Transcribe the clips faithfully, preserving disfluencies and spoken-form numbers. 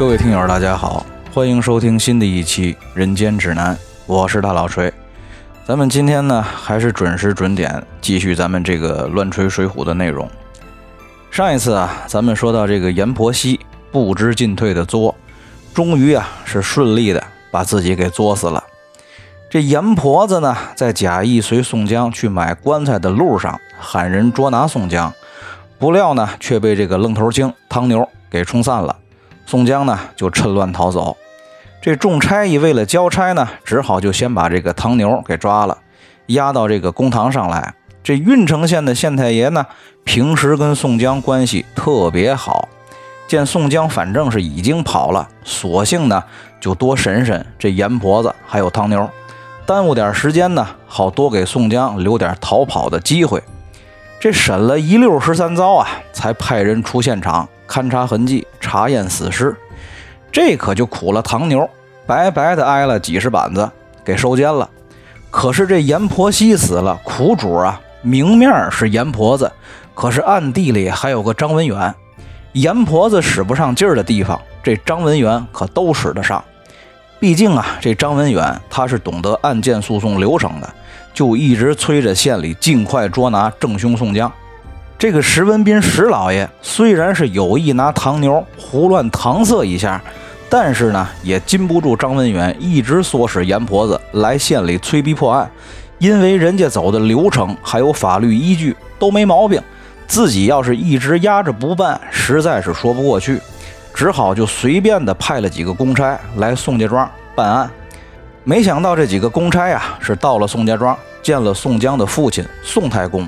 各位听友大家好，欢迎收听新的一期《人间指南》，我是大老锤。咱们今天呢还是准时准点继续咱们这个乱锤水浒的内容。上一次啊咱们说到这个阎婆惜不知进退的作，终于啊是顺利的把自己给作死了。这阎婆子呢在假意随宋江去买棺材的路上喊人捉拿宋江，不料呢却被这个愣头青汤牛给冲散了。宋江呢就趁乱逃走，这众差役为了交差呢，只好就先把这个唐牛给抓了，押到这个公堂上来。这郓城县的县太爷呢，平时跟宋江关系特别好，见宋江反正是已经跑了，索性呢就多审审这阎婆子还有唐牛，耽误点时间呢，好多给宋江留点逃跑的机会。这审了一溜十三遭啊，才派人出现场勘察痕迹，查验死尸，这可就苦了唐牛，白白的挨了几十板子，给收监了。可是这阎婆惜死了，苦主啊，明面是阎婆子，可是暗地里还有个张文远。阎婆子使不上劲儿的地方，这张文远可都使得上。毕竟啊，这张文远他是懂得案件诉讼流程的，就一直催着县里尽快捉拿正凶宋江。这个石文斌石老爷虽然是有意拿唐牛胡乱搪塞一下，但是呢也禁不住张文远一直唆使阎婆子来县里催逼破案，因为人家走的流程还有法律依据都没毛病，自己要是一直压着不办实在是说不过去，只好就随便的派了几个公差来宋家庄办案。没想到这几个公差啊是到了宋家庄见了宋江的父亲宋太公，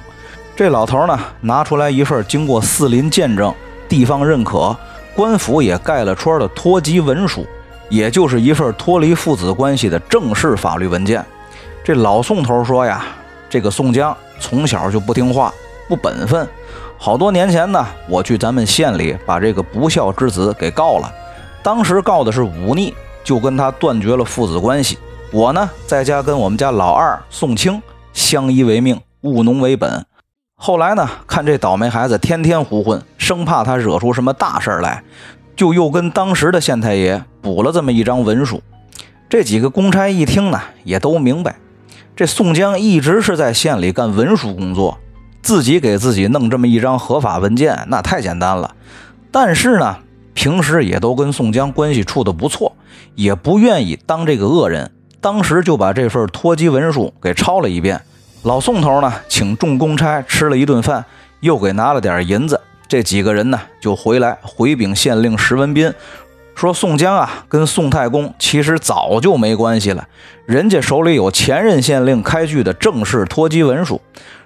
这老头呢拿出来一份经过四邻见证、地方认可、官府也盖了戳的脱籍文书，也就是一份脱离父子关系的正式法律文件。这老宋头说呀，这个宋江从小就不听话不本分，好多年前呢我去咱们县里把这个不孝之子给告了，当时告的是忤逆，就跟他断绝了父子关系。我呢在家跟我们家老二宋清相依为命，务农为本，后来呢看这倒霉孩子天天胡混，生怕他惹出什么大事来，就又跟当时的县太爷补了这么一张文书。这几个公差一听呢也都明白，这宋江一直是在县里干文书工作，自己给自己弄这么一张合法文件那太简单了。但是呢平时也都跟宋江关系处得不错，也不愿意当这个恶人，当时就把这份脱籍文书给抄了一遍。老宋头呢请众公差吃了一顿饭，又给拿了点银子，这几个人呢就回来回禀县令石文斌，说宋江啊跟宋太公其实早就没关系了，人家手里有前任县令开具的正式脱籍文书。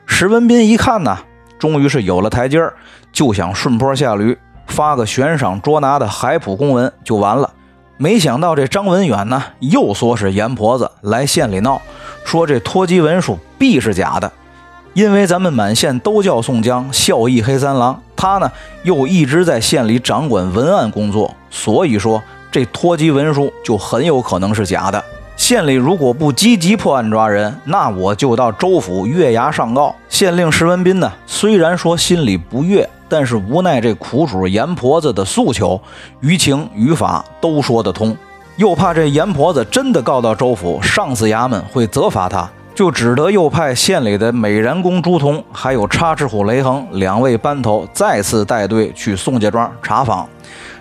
石文斌一看呢终于是有了台阶儿，就想顺坡下驴，发个悬赏捉拿的海捕公文就完了。没想到这张文远呢又唆使阎婆子来县里闹，说这脱籍文书必是假的，因为咱们满县都叫宋江孝义黑三郎，他呢又一直在县里掌管文案工作，所以说这脱籍文书就很有可能是假的。县里如果不积极破案抓人，那我就到州府月衙上告。县令石文斌呢虽然说心里不悦，但是无奈这苦主阎婆子的诉求，于情于法都说得通，又怕这阎婆子真的告到州府，上司衙门会责罚他，就只得又派县里的美髯公朱仝还有插翅虎雷横两位班头再次带队去宋家庄查访。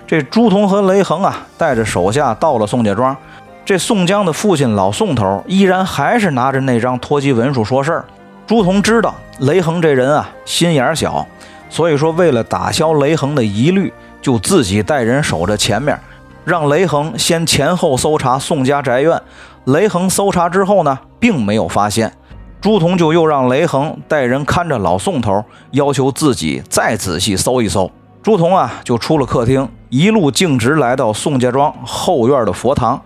这朱仝和雷横啊带着手下到了宋家庄，这宋江的父亲老宋头依然还是拿着那张脱籍文书说事儿。朱仝知道雷横这人啊心眼小，所以说为了打消雷横的疑虑，就自己带人守着前面，让雷横先前后搜查宋家宅院。雷横搜查之后呢并没有发现，朱仝就又让雷横带人看着老宋头，要求自己再仔细搜一搜。朱仝啊就出了客厅，一路径直来到宋家庄后院的佛堂，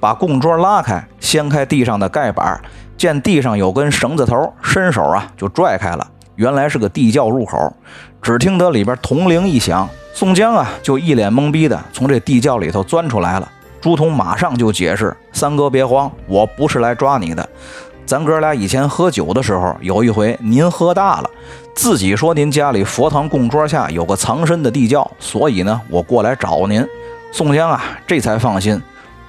把供桌拉开，掀开地上的盖板，见地上有根绳子头，伸手啊就拽开了，原来是个地窖入口。只听得里边铜铃一响，宋江啊就一脸懵逼的从这地窖里头钻出来了。朱仝马上就解释，三哥别慌，我不是来抓你的，咱哥俩以前喝酒的时候有一回您喝大了，自己说您家里佛堂供桌下有个藏身的地窖，所以呢我过来找您。宋江啊这才放心。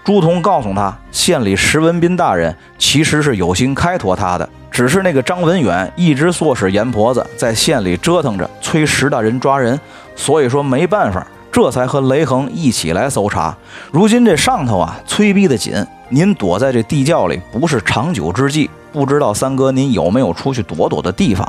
朱仝告诉他，县里石文斌大人其实是有心开脱他的，只是那个张文远一直唆使阎婆子在县里折腾着，催石大人抓人，所以说没办法，这才和雷横一起来搜查。如今这上头啊催逼得紧，您躲在这地窖里不是长久之计，不知道三哥您有没有出去躲躲的地方。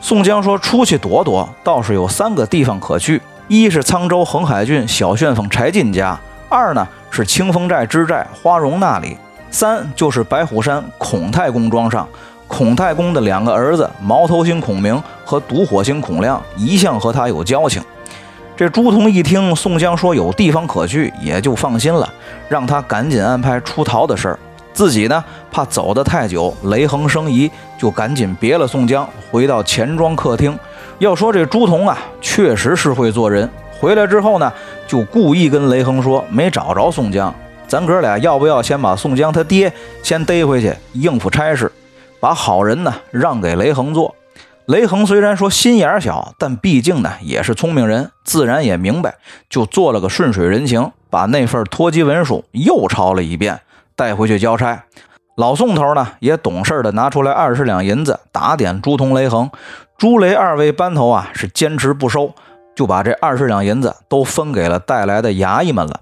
宋江说，出去躲躲倒是有三个地方可去，一是沧州横海郡小旋风柴进家，二呢是清风寨支寨花荣那里，三就是白虎山孔太公庄上。孔太公的两个儿子毛头星孔明和独火星孔亮一向和他有交情。这朱仝一听宋江说有地方可去，也就放心了，让他赶紧安排出逃的事儿。自己呢怕走得太久雷横生疑，就赶紧别了宋江，回到钱庄客厅。要说这朱仝啊确实是会做人，回来之后呢就故意跟雷横说没找着宋江，咱哥俩要不要先把宋江他爹先逮回去应付差事，把好人呢让给雷横做。雷横虽然说心眼小，但毕竟呢也是聪明人，自然也明白，就做了个顺水人情，把那份脱籍文书又抄了一遍带回去交差。老宋头呢也懂事的拿出来二十两银子打点朱仝雷横。朱雷二位班头啊是坚持不收，就把这二十两银子都分给了带来的衙役们了。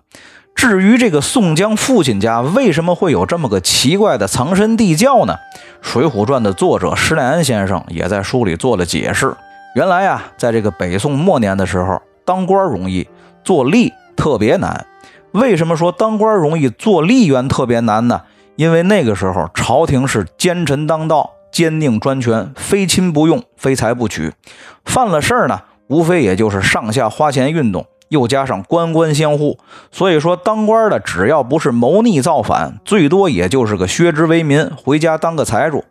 至于这个宋江父亲家为什么会有这么个奇怪的藏身地窖呢？水浒传的作者施耐庵先生也在书里做了解释。原来啊在这个北宋末年的时候，当官容易做吏特别难。为什么说当官容易做吏员特别难呢？因为那个时候朝廷是奸臣当道，奸佞专权，非亲不用，非财不取。犯了事儿呢无非也就是上下花钱运动，又加上官官相护，所以说当官的只要不是谋逆造反，最多也就是个削职为民，回家当个财主。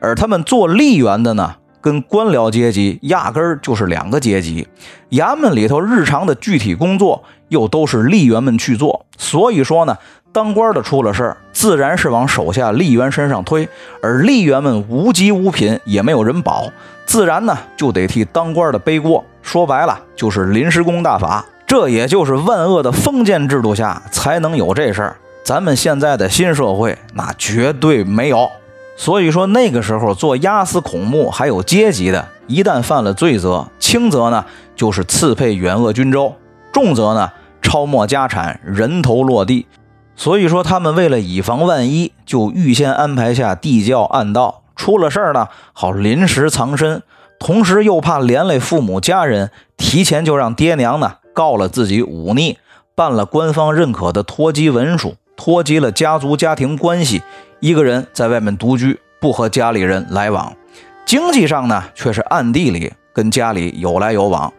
而他们做吏员的呢跟官僚阶级压根儿就是两个阶级，衙门里头日常的具体工作又都是吏员们去做，所以说呢当官的出了事儿，自然是往手下吏员身上推，而吏员们无级无品，也没有人保，自然呢就得替当官的背锅，说白了就是临时工大法。这也就是万恶的封建制度下才能有这事儿，咱们现在的新社会那绝对没有。所以说那个时候做押司孔目还有阶级的，一旦犯了罪责，轻则呢就是刺配远恶军州，重则呢抄没家产，人头落地。所以说他们为了以防万一，就预先安排下地窖暗道，出了事儿呢好临时藏身，同时又怕连累父母家人，提前就让爹娘呢告了自己忤逆，办了官方认可的脱籍文书，脱籍了家族家庭关系，一个人在外面独居，不和家里人来往。经济上呢却是暗地里跟家里有来有往。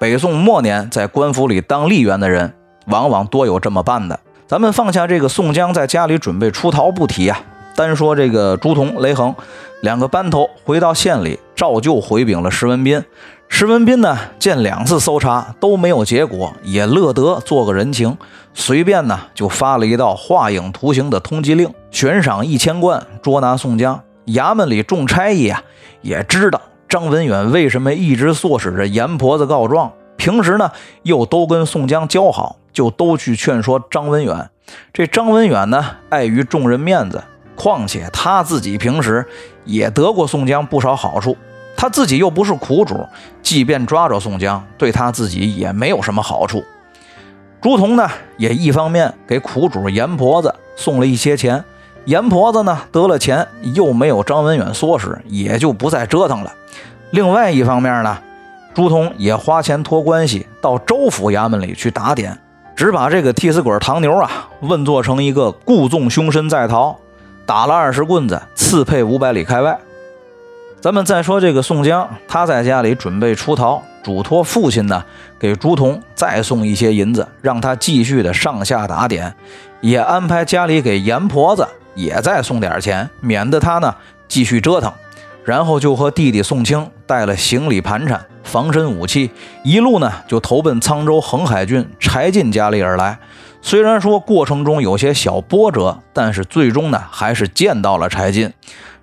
北宋末年在官府里当吏员的人往往多有这么办的。咱们放下这个宋江在家里准备出逃不提啊，单说这个朱仝雷横两个班头回到县里，照旧回禀了石文斌。石文斌呢见两次搜查都没有结果，也乐得做个人情，随便呢就发了一道画影图形的通缉令，悬赏一千贯捉拿宋江。衙门里众差役啊也知道张文远为什么一直唆使着阎婆子告状，平时呢又都跟宋江交好，就都去劝说张文远。这张文远呢碍于众人面子，况且他自己平时也得过宋江不少好处，他自己又不是苦主，即便抓着宋江，对他自己也没有什么好处。朱仝呢也一方面给苦主阎婆子送了一些钱，阎婆子呢得了钱，又没有张文远唆使，也就不再折腾了。另外一方面呢，朱仝也花钱托关系到州府衙门里去打点，只把这个替死鬼唐牛啊问做成一个故纵凶身在逃，打了二十棍子，刺配五百里开外。咱们再说这个宋江，他在家里准备出逃，嘱托父亲呢给朱仝再送一些银子，让他继续的上下打点，也安排家里给阎婆子也再送点钱，免得他呢继续折腾。然后就和弟弟宋清带了行李盘缠、防身武器，一路呢就投奔沧州横海郡柴进家里而来。虽然说过程中有些小波折，但是最终呢还是见到了柴进。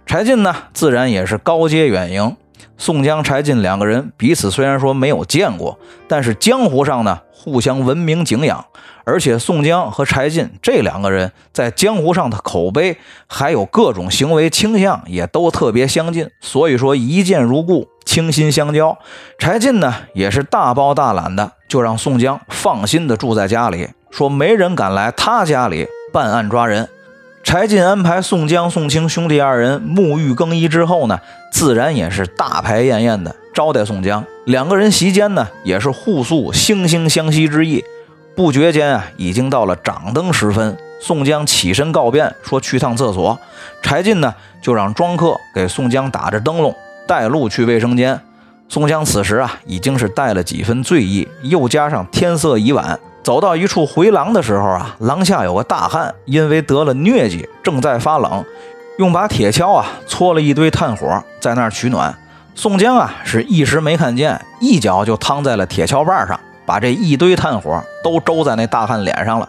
柴进呢自然也是高阶远迎。宋江、柴进两个人彼此虽然说没有见过，但是江湖上呢互相闻名景仰，而且宋江和柴进这两个人在江湖上的口碑还有各种行为倾向也都特别相近，所以说一见如故，倾心相交。柴进呢也是大包大揽的就让宋江放心的住在家里，说没人敢来他家里办案抓人。柴进安排宋江、宋清兄弟二人沐浴更衣之后呢，自然也是大排宴宴的招待宋江。两个人席间呢，也是互诉惺惺相惜之意。不觉间啊，已经到了掌灯时分。宋江起身告别，说去趟厕所。柴进呢，就让庄客给宋江打着灯笼，带路去卫生间。宋江此时啊，已经是带了几分醉意，又加上天色已晚。走到一处回廊的时候啊，廊下有个大汉，因为得了疟疾，正在发冷，用把铁锹啊搓了一堆炭火，在那儿取暖。宋江啊是一时没看见，一脚就趟在了铁锹把上，把这一堆炭火都周在那大汉脸上了。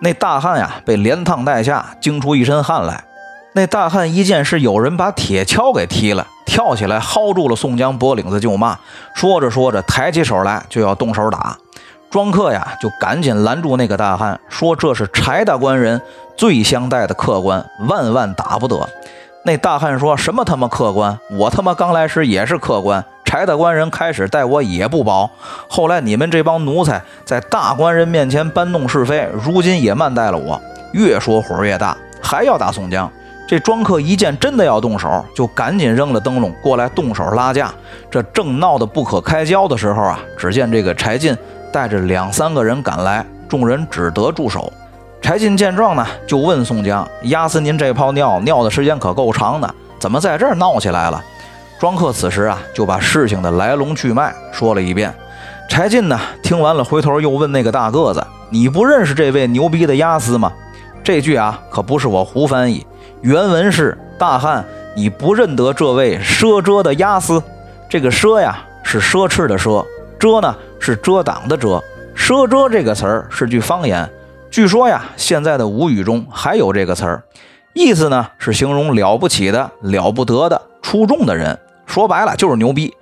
那大汉呀、啊、被连烫带下，惊出一身汗来。那大汉一见是有人把铁锹给踢了，跳起来薅住了宋江脖领子就骂，说着说着抬起手来就要动手打。庄客呀就赶紧拦住那个大汉，说这是柴大官人最相待的客官，万万打不得。那大汉说什么他妈客官，我他妈刚来时也是客官，柴大官人开始待我也不薄，后来你们这帮奴才在大官人面前搬弄是非，如今也慢待了我。越说火越大，还要打宋江。这庄客一见真的要动手，就赶紧扔了灯笼过来动手拉架。这正闹得不可开交的时候啊，只见这个柴进带着两三个人赶来，众人只得住手。柴进见状呢，就问宋江：“押司您这泡尿尿的时间可够长的，怎么在这儿闹起来了？”庄客此时啊，就把事情的来龙去脉说了一遍。柴进呢，听完了，回头又问那个大个子：“你不认识这位牛逼的押司吗？”这句啊，可不是我胡翻译，原文是：“大汉，你不认得这位奢遮的押司？”这个奢呀，是奢侈的奢。遮呢是遮挡的遮，奢遮这个词儿是句方言，据说呀，现在的吴语中还有这个词儿，意思呢是形容了不起的、了不得的、出众的人，说白了就是牛逼。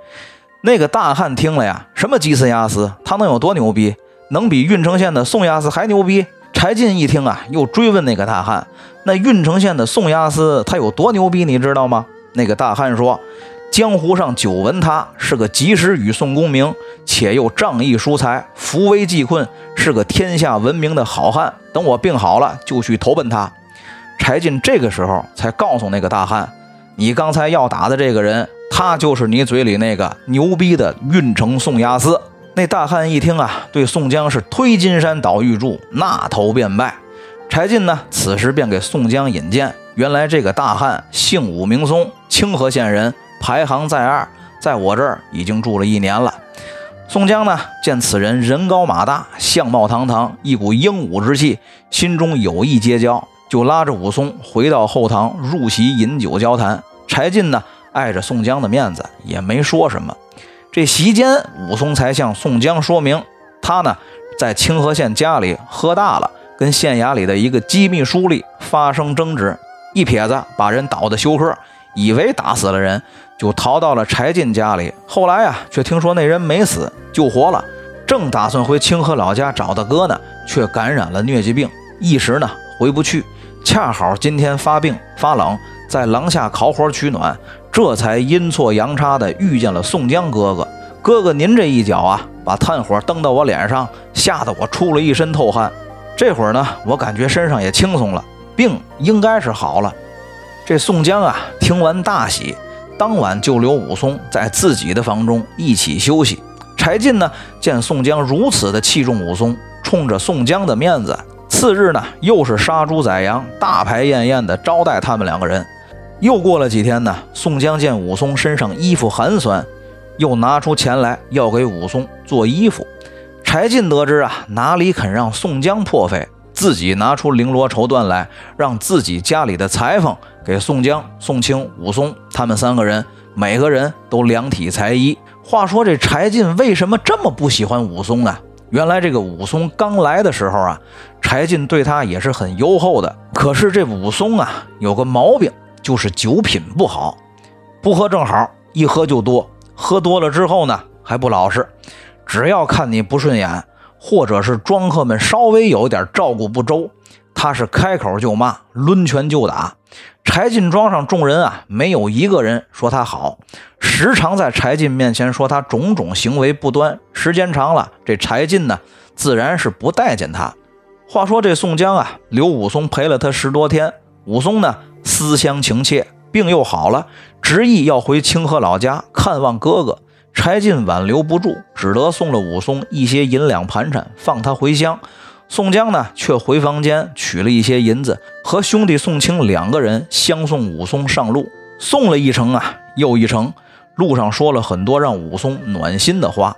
那个大汉听了呀，什么鸡司押司，他能有多牛逼？能比郓城县的宋押司还牛逼？柴进一听啊，又追问那个大汉，那郓城县的宋押司他有多牛逼，你知道吗？那个大汉说。江湖上久闻他是个及时雨宋公明，且又仗义疏财，扶危济困，是个天下闻名的好汉，等我病好了就去投奔他。柴进这个时候才告诉那个大汉，你刚才要打的这个人，他就是你嘴里那个牛逼的郓城宋押司。那大汉一听啊，对宋江是推金山倒玉柱，那头便拜。柴进呢此时便给宋江引荐，原来这个大汉姓武名松，清河县人，排行在二，在我这儿已经住了一年了。宋江呢见此人人高马大，相貌堂堂，一股英武之气，心中有意结交，就拉着武松回到后堂入席饮酒交谈。柴进呢碍着宋江的面子，也没说什么。这席间武松才向宋江说明，他呢在清河县家里喝大了，跟县衙里的一个机密书吏发生争执，一撇子把人倒得休克，以为打死了人，就逃到了柴进家里。后来啊，却听说那人没死，救活了，正打算回清河老家找大哥呢，却感染了疟疾病，一时呢回不去。恰好今天发病发冷，在廊下烤火取暖，这才阴错阳差的遇见了宋江哥哥。哥哥您这一脚啊，把炭火蹬到我脸上，吓得我出了一身透汗。这会儿呢，我感觉身上也轻松了，病应该是好了。这宋江啊听完大喜，当晚就留武松在自己的房中一起休息。柴进呢见宋江如此的器重武松，冲着宋江的面子，次日呢又是杀猪宰羊，大排宴宴的招待他们两个人。又过了几天呢，宋江见武松身上衣服寒酸，又拿出钱来要给武松做衣服。柴进得知啊，哪里肯让宋江破费，自己拿出绫罗绸缎来，让自己家里的裁缝给宋江、宋清、武松他们三个人每个人都量体裁衣。话说这柴进为什么这么不喜欢武松呢？原来这个武松刚来的时候啊，柴进对他也是很优厚的，可是这武松啊有个毛病，就是酒品不好，不喝正好，一喝就多，喝多了之后呢还不老实，只要看你不顺眼，或者是庄客们稍微有点照顾不周，他是开口就骂，抡拳就打。柴进庄上众人啊，没有一个人说他好，时常在柴进面前说他种种行为不端，时间长了，这柴进呢自然是不待见他。话说这宋江啊，留武松陪了他十多天，武松呢思乡情切，病又好了，执意要回清河老家看望哥哥。柴进挽留不住，只得送了武松一些银两盘缠，放他回乡。宋江呢，却回房间取了一些银子，和兄弟宋清两个人相送武松上路。送了一程啊，又一程，路上说了很多让武松暖心的话。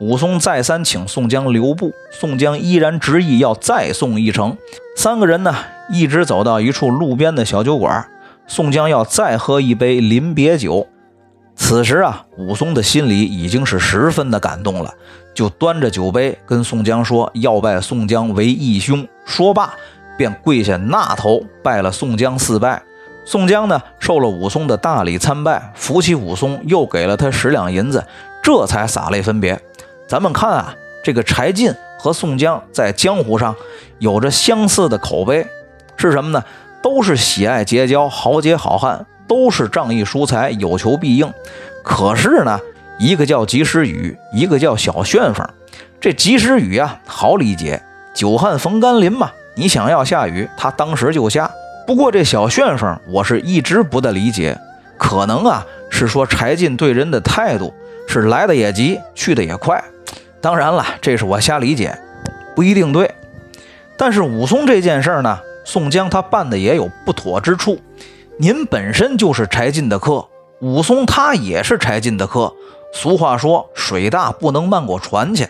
武松再三请宋江留步，宋江依然执意要再送一程。三个人呢，一直走到一处路边的小酒馆，宋江要再喝一杯临别酒。此时啊，武松的心里已经是十分的感动了，就端着酒杯跟宋江说要拜宋江为义兄。说罢便跪下纳头拜了宋江四拜。宋江呢受了武松的大礼参拜，扶起武松，又给了他十两银子，这才洒泪分别。咱们看啊，这个柴进和宋江在江湖上有着相似的口碑，是什么呢？都是喜爱结交，豪杰好汉，都是仗义疏财，有求必应。可是呢，一个叫及时雨，一个叫小旋风。这及时雨啊，好理解，久旱逢甘霖嘛，你想要下雨，他当时就下。不过这小旋风，我是一直不得理解，可能啊是说柴进对人的态度是来的也急，去的也快。当然了，这是我瞎理解，不一定对。但是武松这件事呢，宋江他办的也有不妥之处。您本身就是柴进的客，武松他也是柴进的客，俗话说水大不能漫过船去。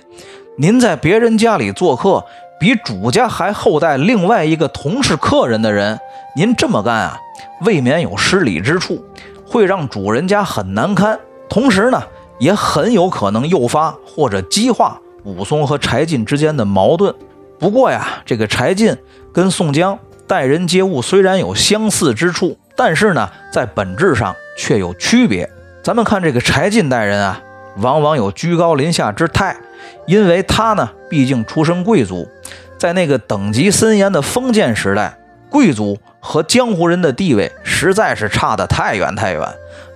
您在别人家里做客，比主家还厚待另外一个同是客人的人，您这么干啊，未免有失礼之处，会让主人家很难堪，同时呢也很有可能诱发或者激化武松和柴进之间的矛盾。不过呀，这个柴进跟宋江待人接物虽然有相似之处，但是呢，在本质上却有区别。咱们看这个柴进待人啊，往往有居高临下之态，因为他呢，毕竟出身贵族，在那个等级森严的封建时代，贵族和江湖人的地位实在是差得太远太远。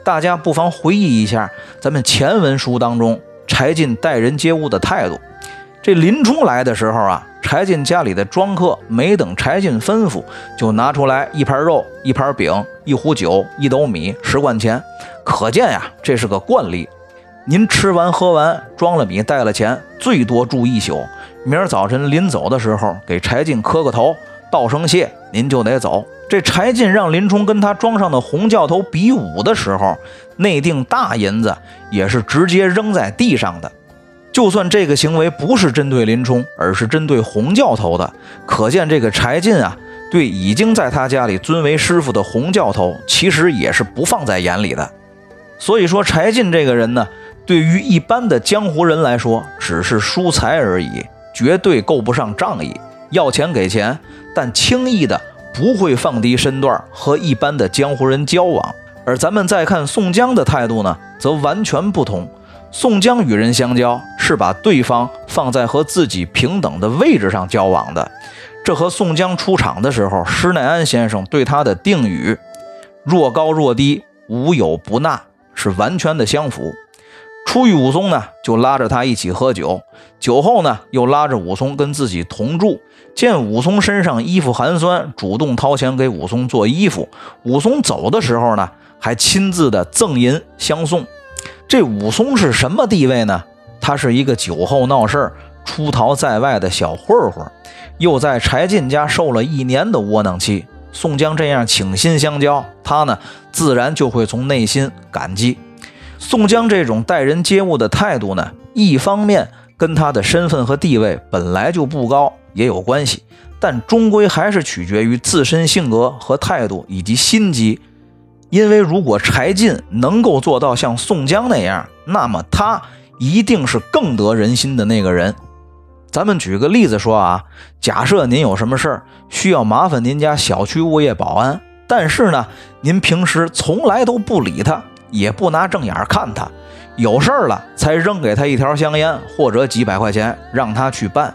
大家不妨回忆一下咱们前文书当中柴进待人接物的态度。这林冲来的时候啊，柴进家里的庄客没等柴进吩咐，就拿出来一盘肉、一盘饼、一壶酒、一斗米、十贯钱，可见呀、啊，这是个惯例。您吃完喝完，装了米带了钱，最多住一宿。明儿早晨临走的时候，给柴进磕个头，道声谢，您就得走。这柴进让林冲跟他庄上的洪教头比武的时候，那锭大银子也是直接扔在地上的。就算这个行为不是针对林冲，而是针对洪教头的，可见这个柴进啊，对已经在他家里尊为师傅的洪教头，其实也是不放在眼里的。所以说，柴进这个人呢，对于一般的江湖人来说，只是疏财而已，绝对够不上仗义。要钱给钱，但轻易的不会放低身段和一般的江湖人交往。而咱们再看宋江的态度呢，则完全不同。宋江与人相交，是把对方放在和自己平等的位置上交往的，这和宋江出场的时候施耐庵先生对他的定语若高若低，无有不纳是完全的相符。初遇武松呢，就拉着他一起喝酒，酒后呢又拉着武松跟自己同住，见武松身上衣服寒酸，主动掏钱给武松做衣服，武松走的时候呢还亲自的赠银相送。这武松是什么地位呢？他是一个酒后闹事出逃在外的小混混，又在柴进家受了一年的窝囊气。宋江这样倾心相交，他呢自然就会从内心感激。宋江这种待人接物的态度呢，一方面跟他的身份和地位本来就不高也有关系，但终归还是取决于自身性格和态度以及心机。因为如果柴进能够做到像宋江那样，那么他一定是更得人心的那个人。咱们举个例子说啊，假设您有什么事儿需要麻烦您家小区物业保安，但是呢，您平时从来都不理他，也不拿正眼看他，有事儿了才扔给他一条香烟或者几百块钱让他去办。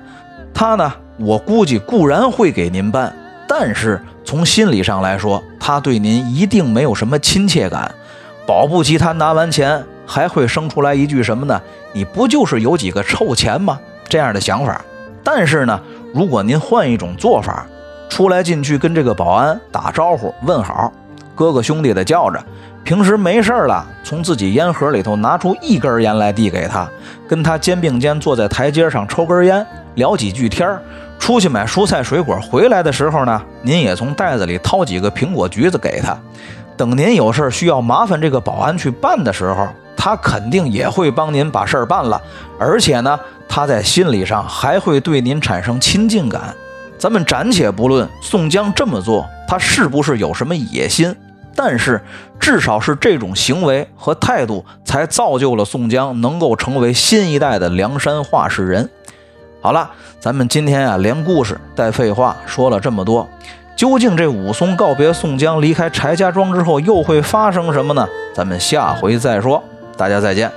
他呢，我估计固然会给您办，但是从心理上来说，他对您一定没有什么亲切感，保不齐他拿完钱还会生出来一句什么呢？你不就是有几个臭钱吗？这样的想法。但是呢，如果您换一种做法，出来进去跟这个保安打招呼问好，哥哥兄弟的叫着，平时没事了从自己烟盒里头拿出一根烟来递给他，跟他肩并肩坐在台阶上抽根烟，聊几句天儿。出去买蔬菜水果回来的时候呢，您也从袋子里掏几个苹果橘子给他。等您有事需要麻烦这个保安去办的时候，他肯定也会帮您把事儿办了，而且呢，他在心理上还会对您产生亲近感。咱们暂且不论宋江这么做他是不是有什么野心，但是至少是这种行为和态度才造就了宋江能够成为新一代的梁山话事人。好了，咱们今天啊，连故事带废话说了这么多，究竟这武松告别宋江离开柴家庄之后又会发生什么呢？咱们下回再说，大家再见。